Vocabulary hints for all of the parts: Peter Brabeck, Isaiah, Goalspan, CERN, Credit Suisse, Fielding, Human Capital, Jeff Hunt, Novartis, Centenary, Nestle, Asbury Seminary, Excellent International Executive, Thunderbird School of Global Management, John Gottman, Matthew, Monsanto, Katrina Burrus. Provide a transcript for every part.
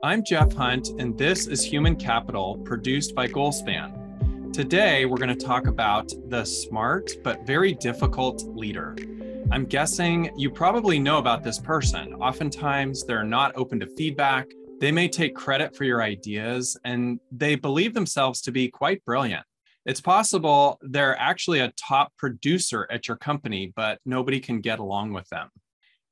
I'm Jeff Hunt, and this is Human Capital, produced by Goalspan. Today, we're going to talk about the smart but very difficult leader. I'm guessing you probably know about this person. Oftentimes, they're not open to feedback. They may take credit for your ideas, and they believe themselves to be quite brilliant. It's possible they're actually a top producer at your company, but nobody can get along with them.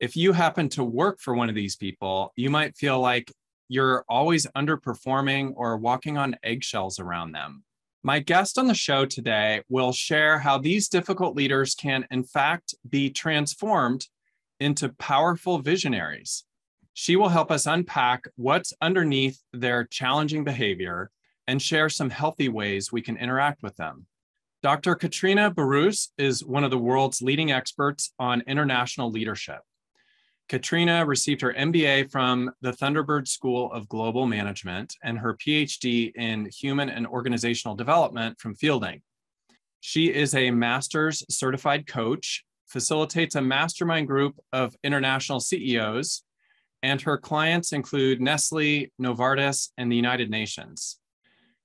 If you happen to work for one of these people, you might feel like you're always underperforming or walking on eggshells around them. My guest on the show today will share how these difficult leaders can, in fact, be transformed into powerful visionaries. She will help us unpack what's underneath their challenging behavior and share some healthy ways we can interact with them. Dr. Katrina Burrus is one of the world's leading experts on international leadership. Katrina received her MBA from the Thunderbird School of Global Management and her PhD in Human and Organizational Development from Fielding. She is a master's certified coach, facilitates a mastermind group of international CEOs, and her clients include Nestle, Novartis, and the United Nations.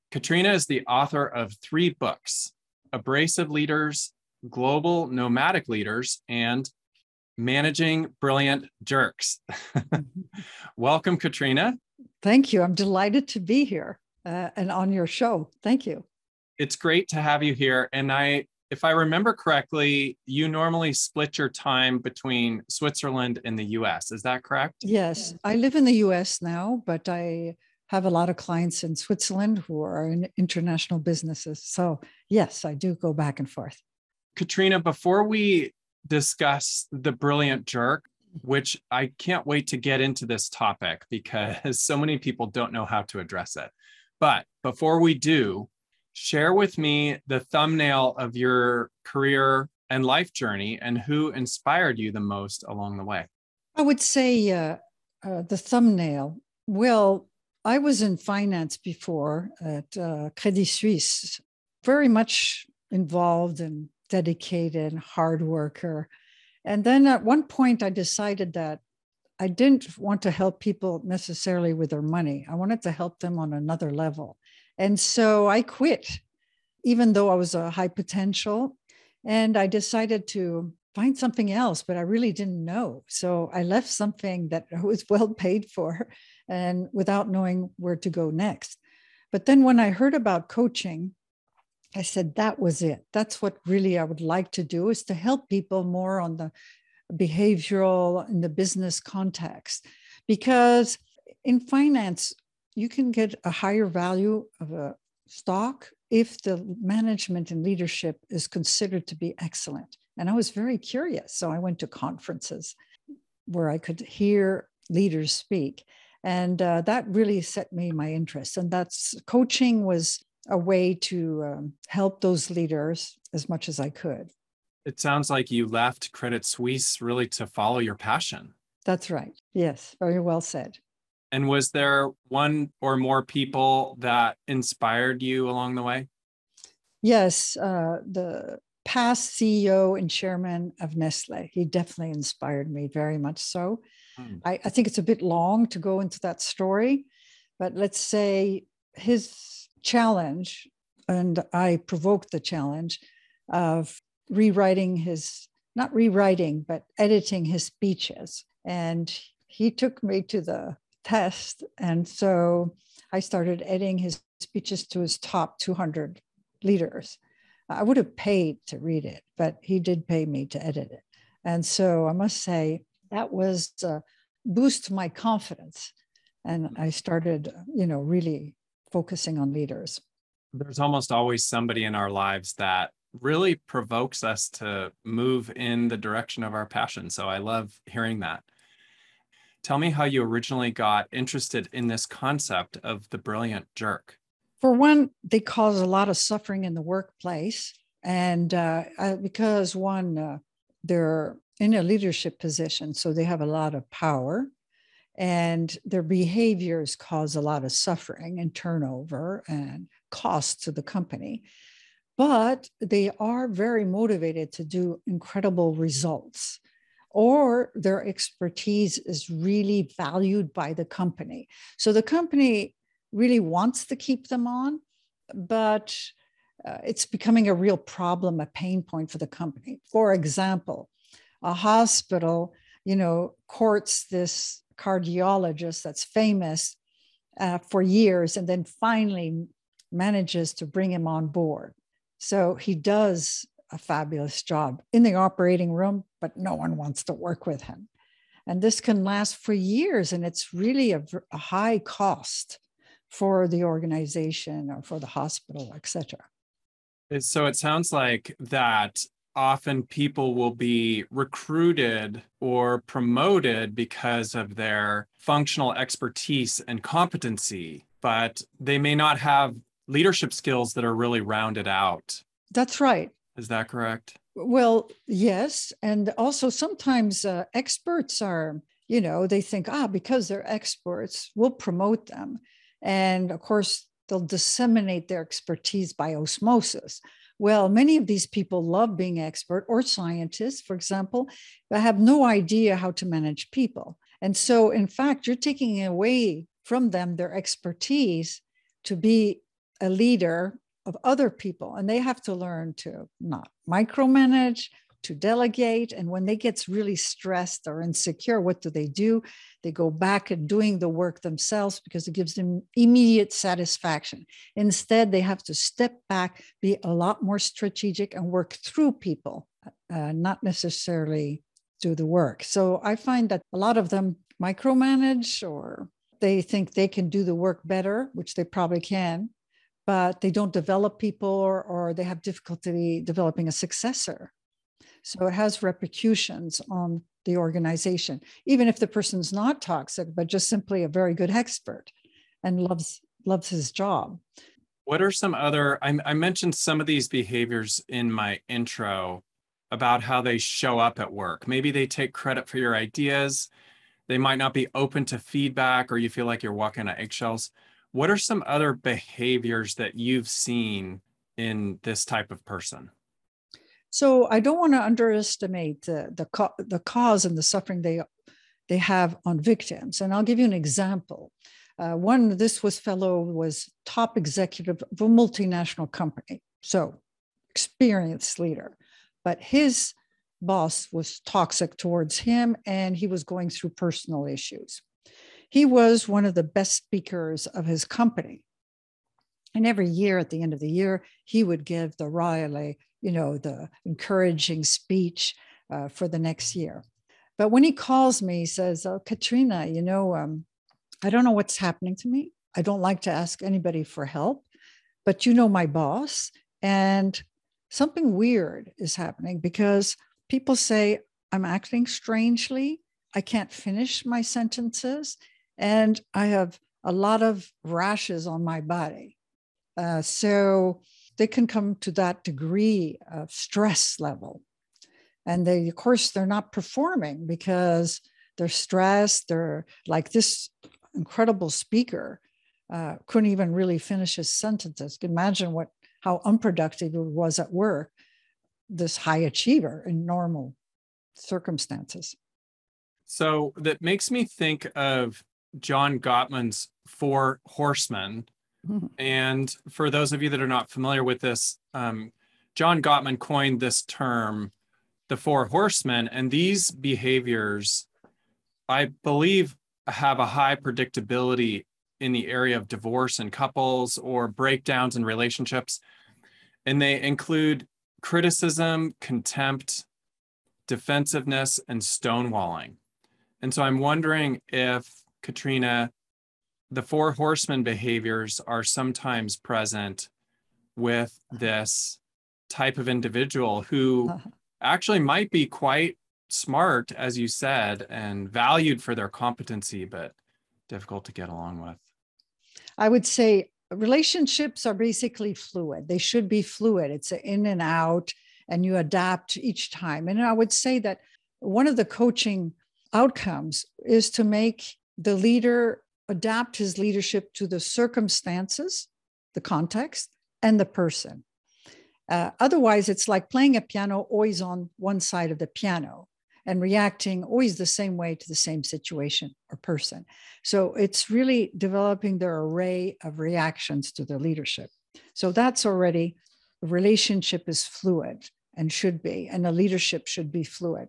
Katrina is the author of 3 books, Abrasive Leaders, Global Nomadic Leaders, and Managing Brilliant Jerks. Welcome, Katrina. Thank you. I'm delighted to be here and on your show. Thank you. It's great to have you here. And if I remember correctly, you normally split your time between Switzerland and the US. Is that correct? Yes. I live in the US now, but I have a lot of clients in Switzerland who are in international businesses. So yes, I do go back and forth. Katrina, before we discuss the brilliant jerk, which I can't wait to get into this topic because so many people don't know how to address it. But before we do, share with me the thumbnail of your career and life journey and who inspired you the most along the way. I would say the thumbnail. Well, I was in finance before at Credit Suisse, very much involved in dedicated, hard worker. And then at one point I decided that I didn't want to help people necessarily with their money. I wanted to help them on another level. And so I quit, even though I was a high potential. And I decided to find something else, but I really didn't know. So I left something that was well paid for and without knowing where to go next. But then when I heard about coaching, I said, that was it. That's what really I would like to do, is to help people more on the behavioral and the business context. Because in finance, you can get a higher value of a stock if the management and leadership is considered to be excellent. And I was very curious. So I went to conferences where I could hear leaders speak. And that really set me my interest. And that's coaching was a way to help those leaders as much as I could. It sounds like you left Credit Suisse really to follow your passion. That's right. Yes, very well said. And was there one or more people that inspired you along the way? Yes, the past CEO and chairman of Nestle. He definitely inspired me very much so. I think it's a bit long to go into that story, but let's say his challenge, and I provoked the challenge of editing his speeches. And he took me to the test. And so I started editing his speeches to his top 200 leaders. I would have paid to read it, but he did pay me to edit it. And so I must say that was a boost to my confidence. And I started, really focusing on leaders. There's almost always somebody in our lives that really provokes us to move in the direction of our passion. So I love hearing that. Tell me how you originally got interested in this concept of the brilliant jerk. For one, they cause a lot of suffering in the workplace. And because one, they're in a leadership position, so they have a lot of power. And their behaviors cause a lot of suffering and turnover and costs to the company. But they are very motivated to do incredible results. or their expertise is really valued by the company. So the company really wants to keep them on, but it's becoming a real problem, a pain point for the company. For example, a hospital, you know, courts this cardiologist that's famous for years, and then finally manages to bring him on board. So he does a fabulous job in the operating room, but no one wants to work with him. And this can last for years, and it's really a high cost for the organization or for the hospital, et cetera. So it sounds like that often people will be recruited or promoted because of their functional expertise and competency, but they may not have leadership skills that are really rounded out. That's right. Is that correct? Well, yes. And also sometimes experts are, you know, they think, because they're experts, we'll promote them. And of course, they'll disseminate their expertise by osmosis. Well, many of these people love being expert or scientists, for example, but have no idea how to manage people. And so, in fact, you're taking away from them their expertise to be a leader of other people, and they have to learn to not micromanage, to delegate. And when they get really stressed or insecure, what do? They go back and doing the work themselves because it gives them immediate satisfaction. Instead, they have to step back, be a lot more strategic, and work through people, not necessarily do the work. So I find that a lot of them micromanage, or they think they can do the work better, which they probably can, but they don't develop people, or they have difficulty developing a successor. So it has repercussions on the organization, even if the person's not toxic, but just simply a very good expert and loves his job. What are some other, I mentioned some of these behaviors in my intro about how they show up at work. Maybe they take credit for your ideas. They might not be open to feedback, or you feel like you're walking on eggshells. What are some other behaviors that you've seen in this type of person? So I don't want to underestimate the cause and the suffering they have on victims. And I'll give you an example. This fellow was top executive of a multinational company, so experienced leader. But his boss was toxic towards him, and he was going through personal issues. He was one of the best speakers of his company. And every year at the end of the year, he would give the Riley, you know, the encouraging speech for the next year. But when he calls me, he says, "Oh, Katrina, you know, I don't know what's happening to me. I don't like to ask anybody for help, but you know my boss, and something weird is happening because people say I'm acting strangely. I can't finish my sentences, and I have a lot of rashes on my body." So they can come to that degree of stress level. And they, of course, they're not performing because they're stressed. They're like this incredible speaker couldn't even really finish his sentences. Imagine how unproductive it was at work, this high achiever in normal circumstances. So that makes me think of John Gottman's Four Horsemen. And for those of you that are not familiar with this, John Gottman coined this term, the Four Horsemen, and these behaviors, I believe, have a high predictability in the area of divorce in couples or breakdowns in relationships. And they include criticism, contempt, defensiveness, and stonewalling. And so I'm wondering if, Katrina, the Four Horsemen behaviors are sometimes present with this type of individual who actually might be quite smart, as you said, and valued for their competency, but difficult to get along with. I would say relationships are basically fluid. They should be fluid. It's an in and out, and you adapt each time. And I would say that one of the coaching outcomes is to make the leader adapt his leadership to the circumstances, the context, and the person. Otherwise, it's like playing a piano always on one side of the piano. and reacting always the same way to the same situation or person. So it's really developing their array of reactions to their leadership. So that's already, the relationship is fluid and should be, and the leadership should be fluid.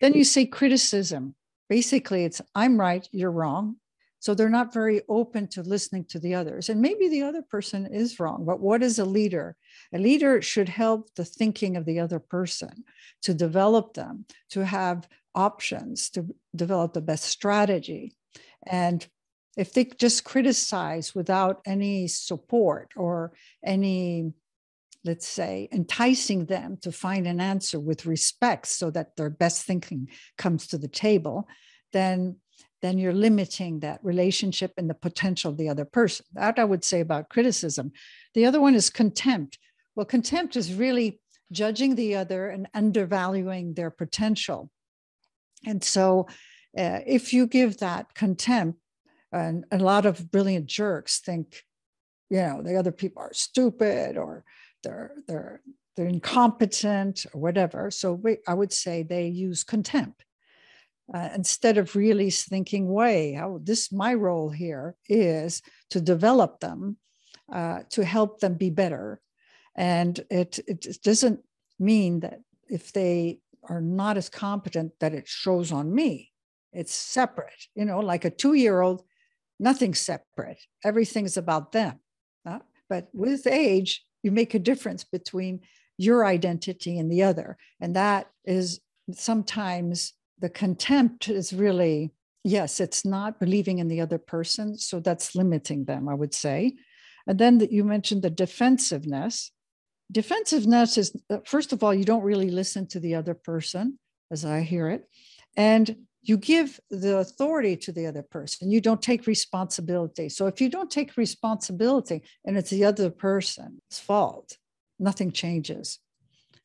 Then you say criticism. Basically, it's I'm right, you're wrong. So they're not very open to listening to the others. And maybe the other person is wrong, but what is a leader? A leader should help the thinking of the other person, to develop them, to have options, to develop the best strategy. And if they just criticize without any support or any, let's say, enticing them to find an answer with respect so that their best thinking comes to the table, then you're limiting that relationship and the potential of the other person. That I would say about criticism. The other one is contempt. Well, contempt is really judging the other and undervaluing their potential. And so if you give that contempt, and a lot of brilliant jerks think, you know, the other people are stupid or they're incompetent or whatever. So I would say they use contempt. Instead of really thinking, my role here is to develop them, to help them be better. And it doesn't mean that if they are not as competent that it shows on me. It's separate, you know, like a two-year-old, nothing's separate. Everything's about them. But with age, you make a difference between your identity and the other. And that is sometimes the contempt is really, yes, it's not believing in the other person. So that's limiting them, I would say. And then you mentioned the defensiveness. Defensiveness is, first of all, you don't really listen to the other person, as I hear it. And you give the authority to the other person. You don't take responsibility. So if you don't take responsibility and it's the other person's fault, nothing changes.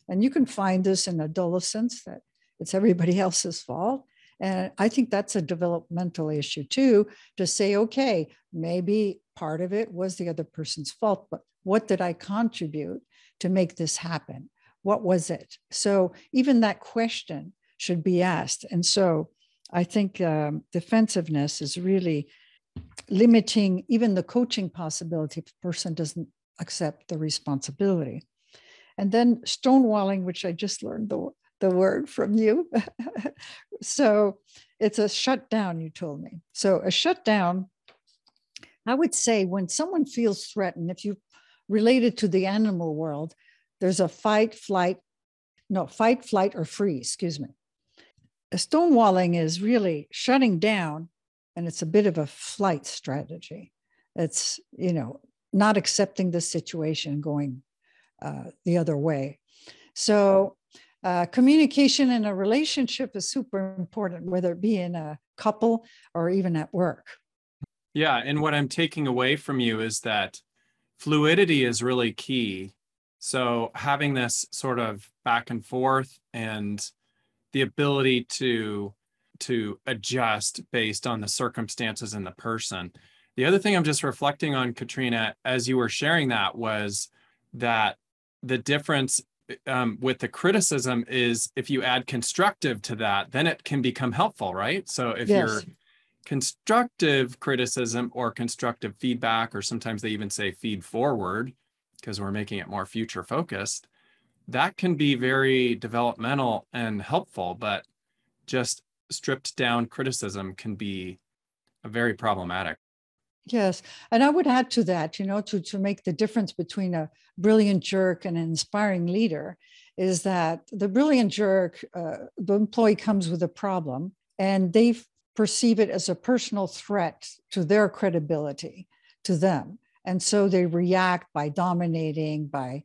And you can find this in adolescence that it's everybody else's fault. And I think that's a developmental issue too, to say, okay, maybe part of it was the other person's fault, but what did I contribute to make this happen? What was it? So even that question should be asked. And so I think defensiveness is really limiting even the coaching possibility if the person doesn't accept the responsibility. And then stonewalling, which I just learned the word from you. So it's a shutdown, you told me. So a shutdown, I would say when someone feels threatened, if you relate it to the animal world, there's a fight, flight, or freeze, excuse me. A stonewalling is really shutting down, and it's a bit of a flight strategy. It's, you know, not accepting the situation, going the other way. So communication in a relationship is super important, whether it be in a couple or even at work. Yeah. And what I'm taking away from you is that fluidity is really key. So having this sort of back and forth and the ability to adjust based on the circumstances and the person. The other thing I'm just reflecting on, Katrina, as you were sharing that, was that the difference with the criticism is if you add constructive to that, then it can become helpful, right? So if yes. You're constructive criticism or constructive feedback, or sometimes they even say feed forward because we're making it more future focused, that can be very developmental and helpful, but just stripped down criticism can be very problematic. Yes. And I would add to that, you know, to make the difference between a brilliant jerk and an inspiring leader is that the brilliant jerk, the employee comes with a problem and they perceive it as a personal threat to their credibility, to them. And so they react by dominating, by,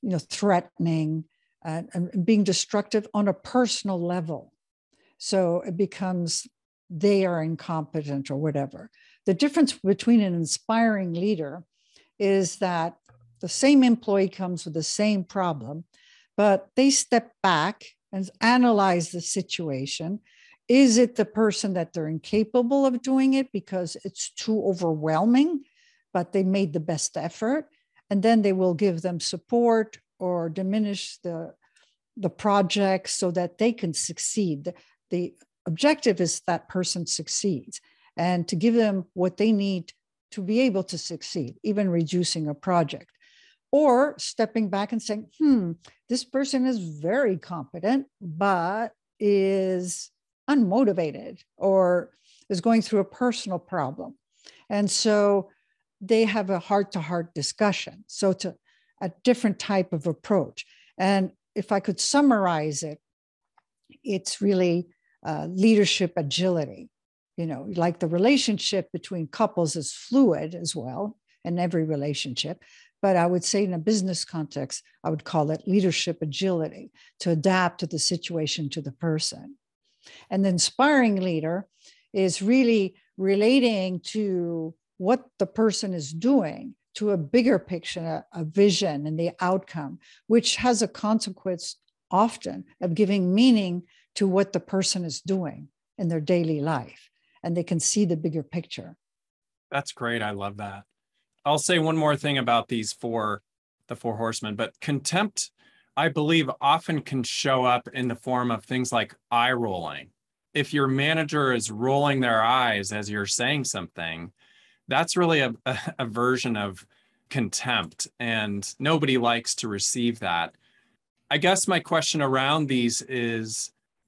you know, threatening and being destructive on a personal level. So it becomes they are incompetent or whatever. The difference between an inspiring leader is that the same employee comes with the same problem, but they step back and analyze the situation. Is it the person that they're incapable of doing it because it's too overwhelming, but they made the best effort? And then they will give them support or diminish the the project so that they can succeed. The objective is that person succeeds and to give them what they need to be able to succeed, even reducing a project. Or stepping back and saying, this person is very competent, but is unmotivated or is going through a personal problem. And so they have a heart-to-heart discussion. So it's a different type of approach. And if I could summarize it, it's really leadership agility. You know, like the relationship between couples is fluid as well in every relationship. But I would say in a business context, I would call it leadership agility, to adapt to the situation, to the person. And the inspiring leader is really relating to what the person is doing to a bigger picture, a vision and the outcome, which has a consequence often of giving meaning to what the person is doing in their daily life. And they can see the bigger picture. That's great. I love that. I'll say one more thing about these four horsemen, but contempt, I believe, often can show up in the form of things like eye rolling. If your manager is rolling their eyes as you're saying something, that's really a version of contempt, and nobody likes to receive that. I guess my question around these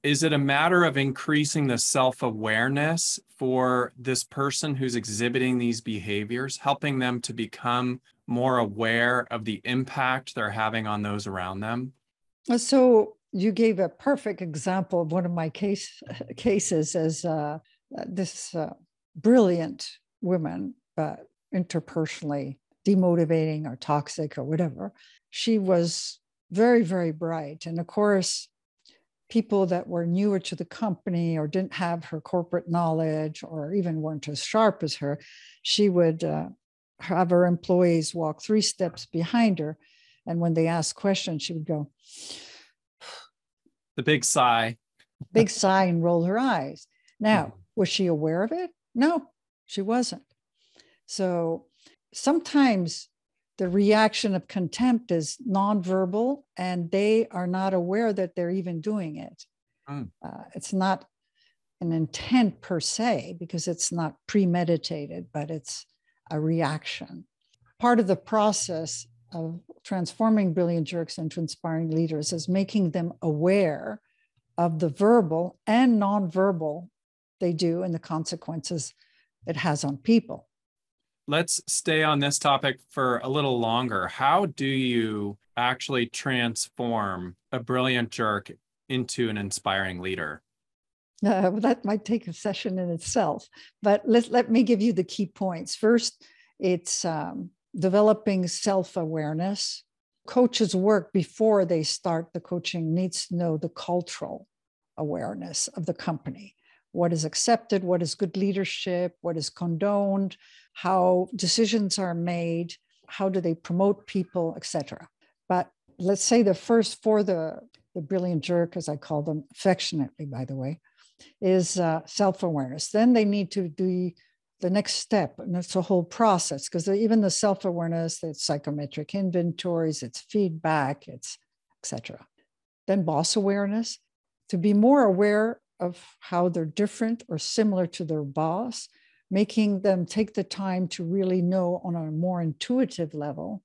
is it a matter of increasing the self-awareness for this person who's exhibiting these behaviors, helping them to become more aware of the impact they're having on those around them? So you gave a perfect example of one of my cases as this brilliant woman, but interpersonally demotivating or toxic or whatever. She was very, very bright. And of course, people that were newer to the company or didn't have her corporate knowledge or even weren't as sharp as her, she would have her employees walk 3 steps behind her. And when they asked questions, she would go. The big sigh. Big sigh and roll her eyes. Now, was she aware of it? No, she wasn't. So sometimes the reaction of contempt is nonverbal, and they are not aware that they're even doing it. It's not an intent per se, because it's not premeditated, but it's a reaction. Part of the process of transforming brilliant jerks into inspiring leaders is making them aware of the verbal and nonverbal they do and the consequences it has on people. Let's stay on this topic for a little longer. How do you actually transform a brilliant jerk into an inspiring leader? Well, that might take a session in itself, but let me give you the key points. First, it's developing self-awareness. Coaches work before they start the coaching needs to know the cultural awareness of the company. What is accepted, what is good leadership, what is condoned, how decisions are made, how do they promote people, etc. But let's say the first for the brilliant jerk, as I call them affectionately, by the way, is self-awareness. Then they need to do the next step, and it's a whole process, because even the self-awareness, it's psychometric inventories, it's feedback, it's etc. Then boss awareness, to be more aware of how they're different or similar to their boss, making them take the time to really know on a more intuitive level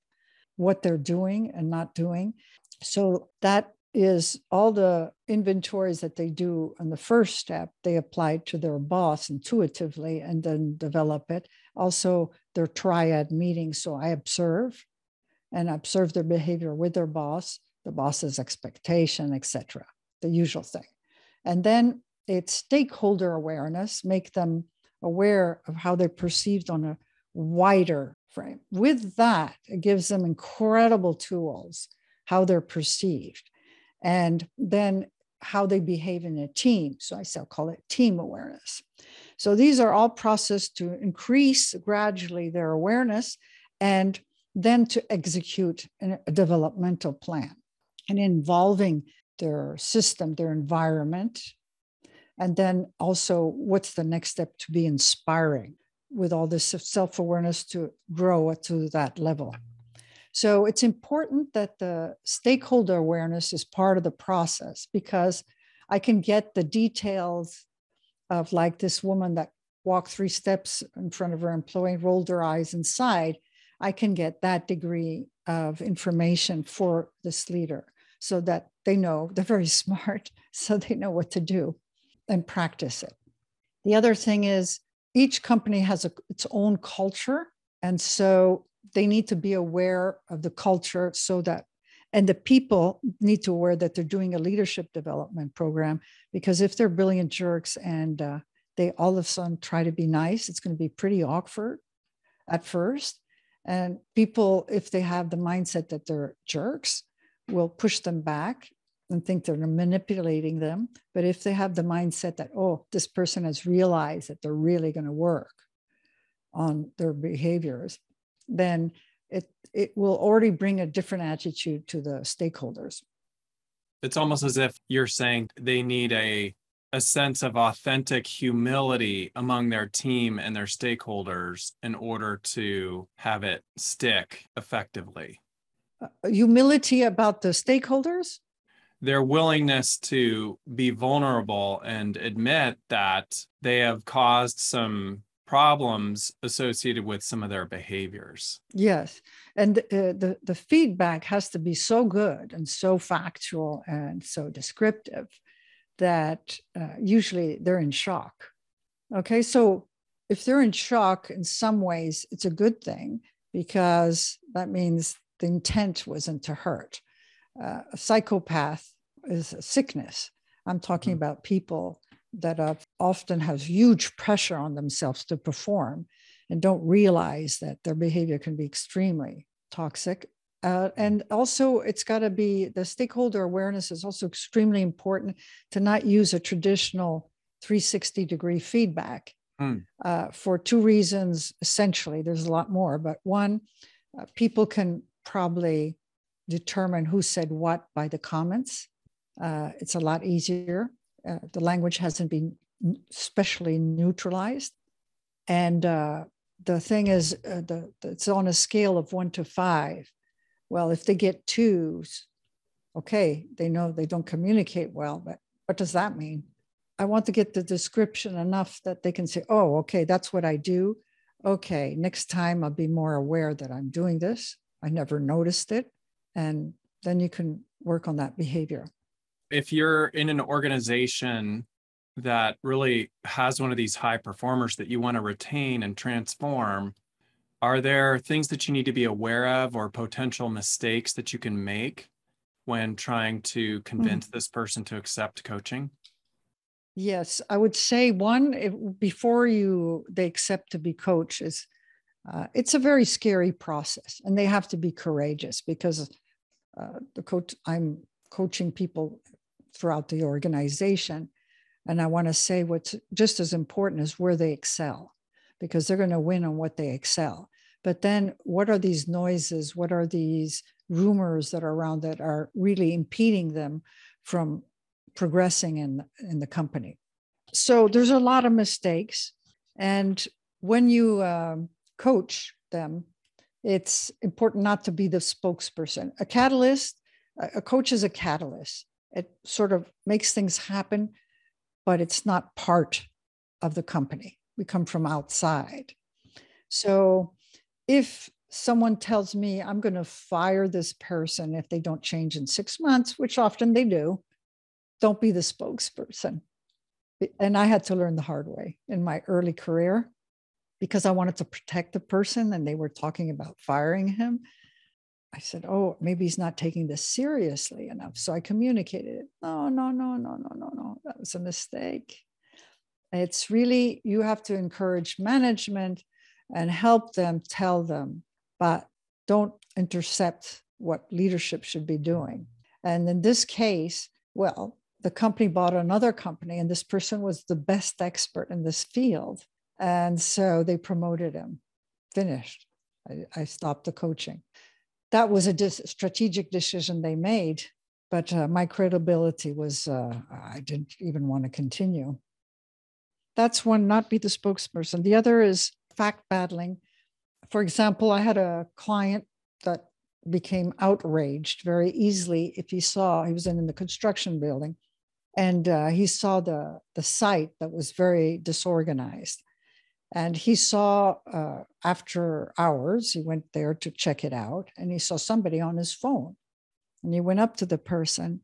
what they're doing and not doing. So that is all the inventories that they do on the first step, they apply to their boss intuitively and then develop it. Also their triad meetings. So I observe their behavior with their boss, the boss's expectation, etc., the usual thing. And then it's stakeholder awareness, make them aware of how they're perceived on a wider frame. With that, it gives them incredible tools, how they're perceived, and then how they behave in a team. So I still call it team awareness. So these are all processed to increase gradually their awareness and then to execute a developmental plan and involving their system, their environment, and then also what's the next step to be inspiring with all this self-awareness to grow to that level. So it's important that the stakeholder awareness is part of the process, because I can get the details of, like, this woman that walked 3 steps in front of her employee, rolled her eyes and sighed. I can get that degree of information for this leader so that they know they're very smart, so they know what to do and practice it. The other thing is each company has its own culture. And so they need to be aware of the culture so that, and the people need to aware that they're doing a leadership development program, because if they're brilliant jerks and they all of a sudden try to be nice, it's going to be pretty awkward at first. And people, if they have the mindset that they're jerks, will push them back and think they're manipulating them. But if they have the mindset that, oh, this person has realized that they're really going to work on their behaviors, then it will already bring a different attitude to the stakeholders. It's almost as if you're saying they need a sense of authentic humility among their team and their stakeholders in order to have it stick effectively. Humility about the stakeholders? Their willingness to be vulnerable and admit that they have caused some problems associated with some of their behaviors. Yes. And the feedback has to be so good and so factual and so descriptive that usually they're in shock. Okay, so if they're in shock, in some ways, it's a good thing, because that means the intent wasn't to hurt. A psychopath is a sickness. I'm talking about people that often have huge pressure on themselves to perform and don't realize that their behavior can be extremely toxic. And also, it's got to be, the stakeholder awareness is also extremely important to not use a traditional 360-degree feedback for 2 reasons, essentially. There's a lot more, but one, people can probably determine who said what by the comments. It's a lot easier. The language hasn't been specially neutralized. And the thing is, it's on a scale of 1 to 5. Well, if they get 2s, okay, they know they don't communicate well, but what does that mean? I want to get the description enough that they can say, oh, okay, that's what I do. Okay, next time I'll be more aware that I'm doing this. I never noticed it. And then you can work on that behavior. If you're in an organization that really has one of these high performers that you want to retain and transform, are there things that you need to be aware of or potential mistakes that you can make when trying to convince this person to accept coaching? Yes, I would say one, before they accept to be coached, is it's a very scary process, and they have to be courageous, because I'm coaching people throughout the organization, and I want to say what's just as important is where they excel, because they're going to win on what they excel. But then what are these noises? What are these rumors that are around that are really impeding them from progressing in the company? So there's a lot of mistakes. And when you coach them, it's important not to be the spokesperson. A coach is a catalyst. It sort of makes things happen, but it's not part of the company. We come from outside. So if someone tells me I'm going to fire this person if they don't change in 6 months, which often they do, don't be the spokesperson. And I had to learn the hard way in my early career, because I wanted to protect the person and they were talking about firing him. I said, oh, maybe he's not taking this seriously enough. So I communicated it. Oh, no. That was a mistake. It's really, you have to encourage management and help them, tell them, but don't intercept what leadership should be doing. And in this case, well, the company bought another company and this person was the best expert in this field. And so they promoted him. Finished. I stopped the coaching. That was a strategic decision they made, but my credibility was, I didn't even want to continue. That's one, not be the spokesperson. The other is fact battling. For example, I had a client that became outraged very easily if he saw, he was in the construction building, and he saw the site that was very disorganized. And he saw after hours, he went there to check it out, and he saw somebody on his phone. And he went up to the person,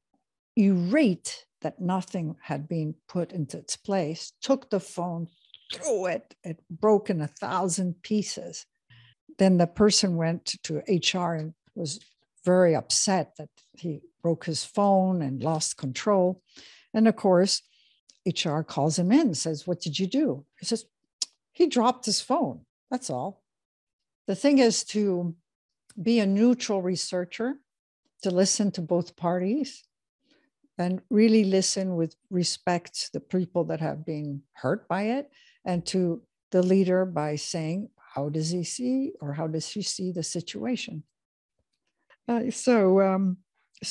irate that nothing had been put into its place, took the phone, threw it, it broke in 1,000 pieces. Then the person went to HR and was very upset that he broke his phone and lost control. And of course, HR calls him in and says, "What did you do?" He says, "He dropped his phone. That's all." The thing is to be a neutral researcher, to listen to both parties, and really listen with respect to the people that have been hurt by it, and to the leader by saying, how does he see or how does she see the situation? So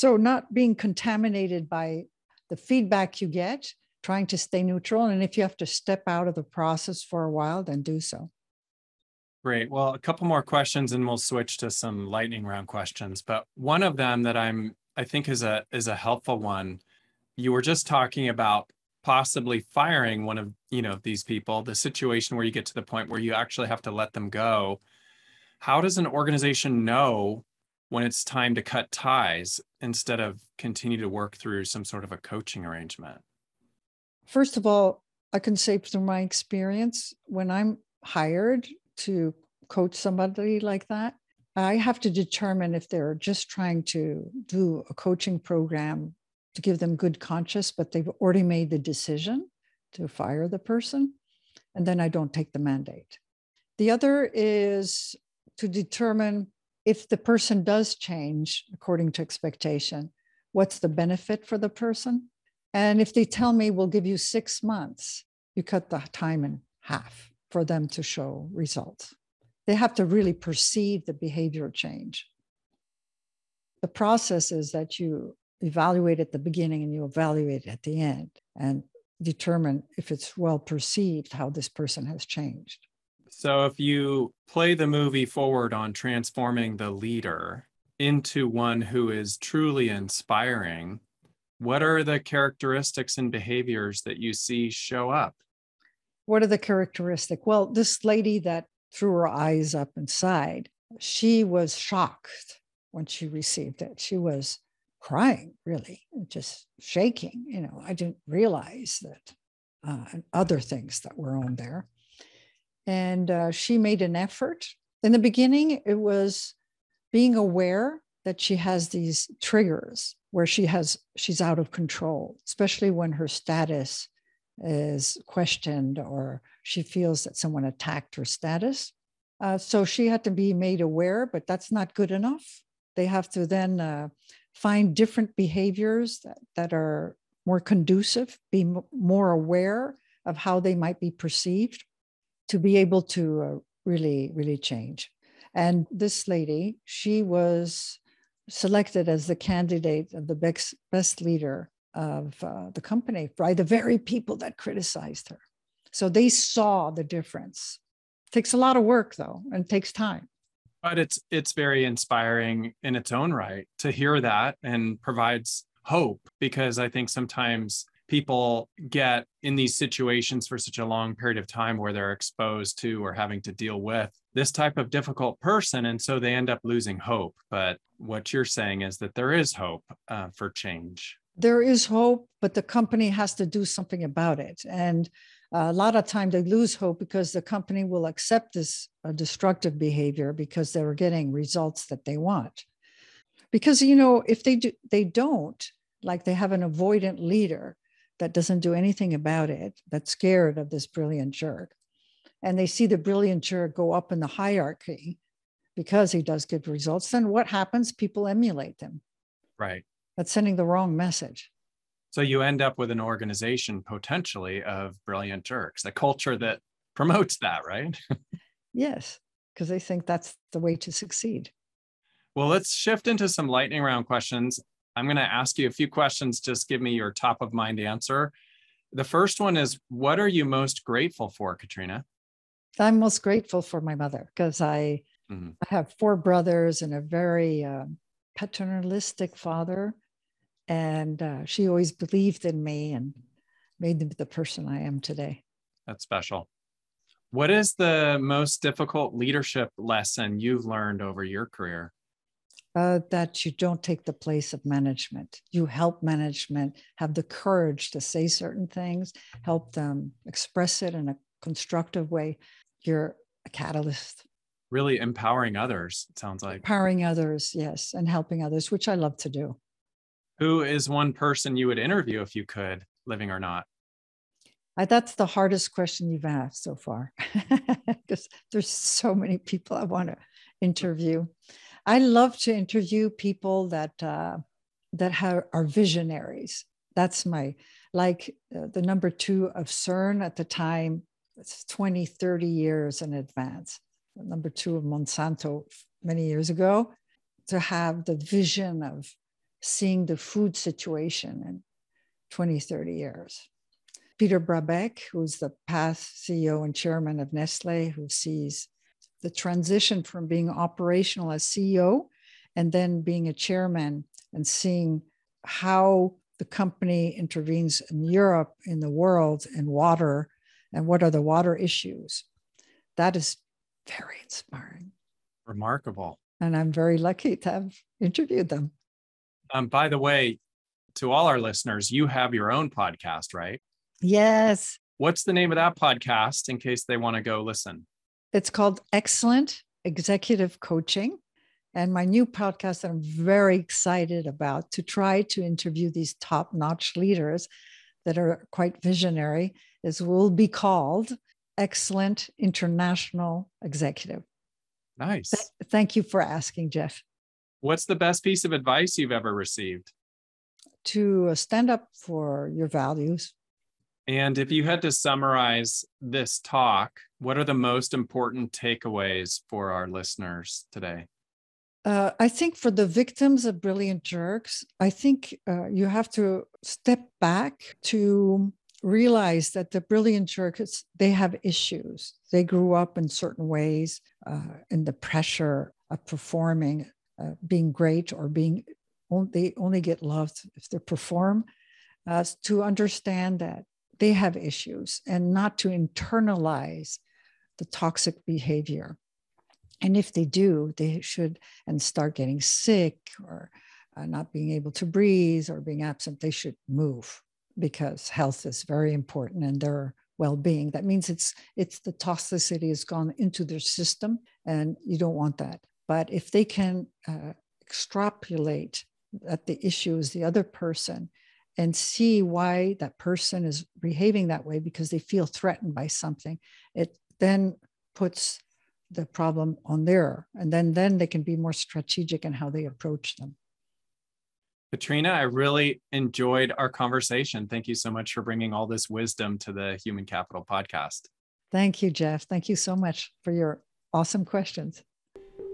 not being contaminated by the feedback you get, trying to stay neutral. And if you have to step out of the process for a while, then do so. Great. Well, a couple more questions and we'll switch to some lightning round questions. But one of them that I think is a helpful one. You were just talking about possibly firing one of, these people, the situation where you get to the point where you actually have to let them go. How does an organization know when it's time to cut ties instead of continue to work through some sort of a coaching arrangement? First of all, I can say through my experience, when I'm hired to coach somebody like that, I have to determine if they're just trying to do a coaching program to give them good conscience, but they've already made the decision to fire the person, and then I don't take the mandate. The other is to determine if the person does change according to expectation, what's the benefit for the person? And if they tell me, we'll give you 6 months, you cut the time in half for them to show results. They have to really perceive the behavioral change. The process is that you evaluate at the beginning and you evaluate at the end and determine if it's well perceived how this person has changed. So if you play the movie forward on transforming the leader into one who is truly inspiring, what are the characteristics and behaviors that you see show up? What are the characteristics? Well, this lady that threw her eyes up inside, she was shocked when she received it. She was crying, really, just shaking. I didn't realize that other things that were on there. And she made an effort. In the beginning, it was being aware that she has these triggers where she's out of control, especially when her status is questioned or she feels that someone attacked her status. So she had to be made aware, but that's not good enough. They have to then find different behaviors that are more conducive, be more aware of how they might be perceived to be able to really, really change. And this lady, she was selected as the candidate of the best leader of the company by the very people that criticized her. So they saw the difference. It takes a lot of work though, and it takes time. But it's very inspiring in its own right to hear that, and provides hope, because I think sometimes people get in these situations for such a long period of time where they're exposed to or having to deal with this type of difficult person. And so they end up losing hope. But what you're saying is that there is hope for change. There is hope, but the company has to do something about it. And a lot of time they lose hope because the company will accept this destructive behavior because they're getting results that they want. Because, if they don't, like they have an avoidant leader that doesn't do anything about it, that's scared of this brilliant jerk. And they see the brilliant jerk go up in the hierarchy because he does good results. Then what happens? People emulate them. Right. That's sending the wrong message. So you end up with an organization potentially of brilliant jerks, a culture that promotes that, right? Yes, because they think that's the way to succeed. Well, let's shift into some lightning round questions. I'm going to ask you a few questions. Just give me your top of mind answer. The first one is, what are you most grateful for, Katrina? I'm most grateful for my mother because I Mm-hmm. I have four brothers and a very paternalistic father. And she always believed in me and made me the person I am today. That's special. What is the most difficult leadership lesson you've learned over your career? That you don't take the place of management. You help management have the courage to say certain things, help them express it in a constructive way. You're a catalyst. Really empowering others, it sounds like. Empowering others, yes, and helping others, which I love to do. Who is one person you would interview if you could, living or not? That's the hardest question you've asked so far, because there's so many people I want to interview. I love to interview people that are visionaries. That's my, like the number two of CERN at the time, it's 20, 30 years in advance. The number two of Monsanto many years ago, to have the vision of seeing the food situation in 20, 30 years. Peter Brabeck, who's the past CEO and chairman of Nestle, who sees the transition from being operational as CEO and then being a chairman and seeing how the company intervenes in Europe, in the world, in water, and what are the water issues. That is very inspiring. Remarkable. And I'm very lucky to have interviewed them. By the way, to all our listeners, you have your own podcast, right? Yes. What's the name of that podcast in case they want to go listen? It's called Excellent Executive Coaching. And my new podcast that I'm very excited about, to try to interview these top-notch leaders that are quite visionary, will be called Excellent International Executive. Nice. Thank you for asking, Jeff. What's the best piece of advice you've ever received? To stand up for your values. And if you had to summarize this talk, what are the most important takeaways for our listeners today? I think for the victims of brilliant jerks, I think you have to step back to realize that the brilliant jerks, they have issues. They grew up in certain ways, in the pressure of performing, being great, or being, they only get loved if they perform, to understand that they have issues and not to internalize the toxic behavior. And if they do, they should start getting sick or not being able to breathe or being absent, they should move, because health is very important and their well-being. That means it's the toxicity has gone into their system and you don't want that. But if they can extrapolate that the issue is the other person, and see why that person is behaving that way because they feel threatened by something, it then puts the problem on there. And then they can be more strategic in how they approach them. Katrina, I really enjoyed our conversation. Thank you so much for bringing all this wisdom to the Human Capital podcast. Thank you, Jeff. Thank you so much for your awesome questions.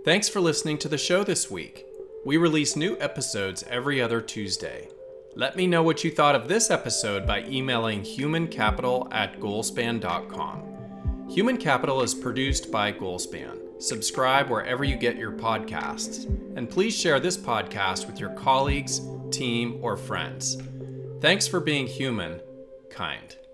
Thanks for listening to the show this week. We release new episodes every other Tuesday. Let me know what you thought of this episode by emailing humancapital@goalspan.com. Human Capital is produced by Goalspan. Subscribe wherever you get your podcasts. And please share this podcast with your colleagues, team, or friends. Thanks for being human, kind.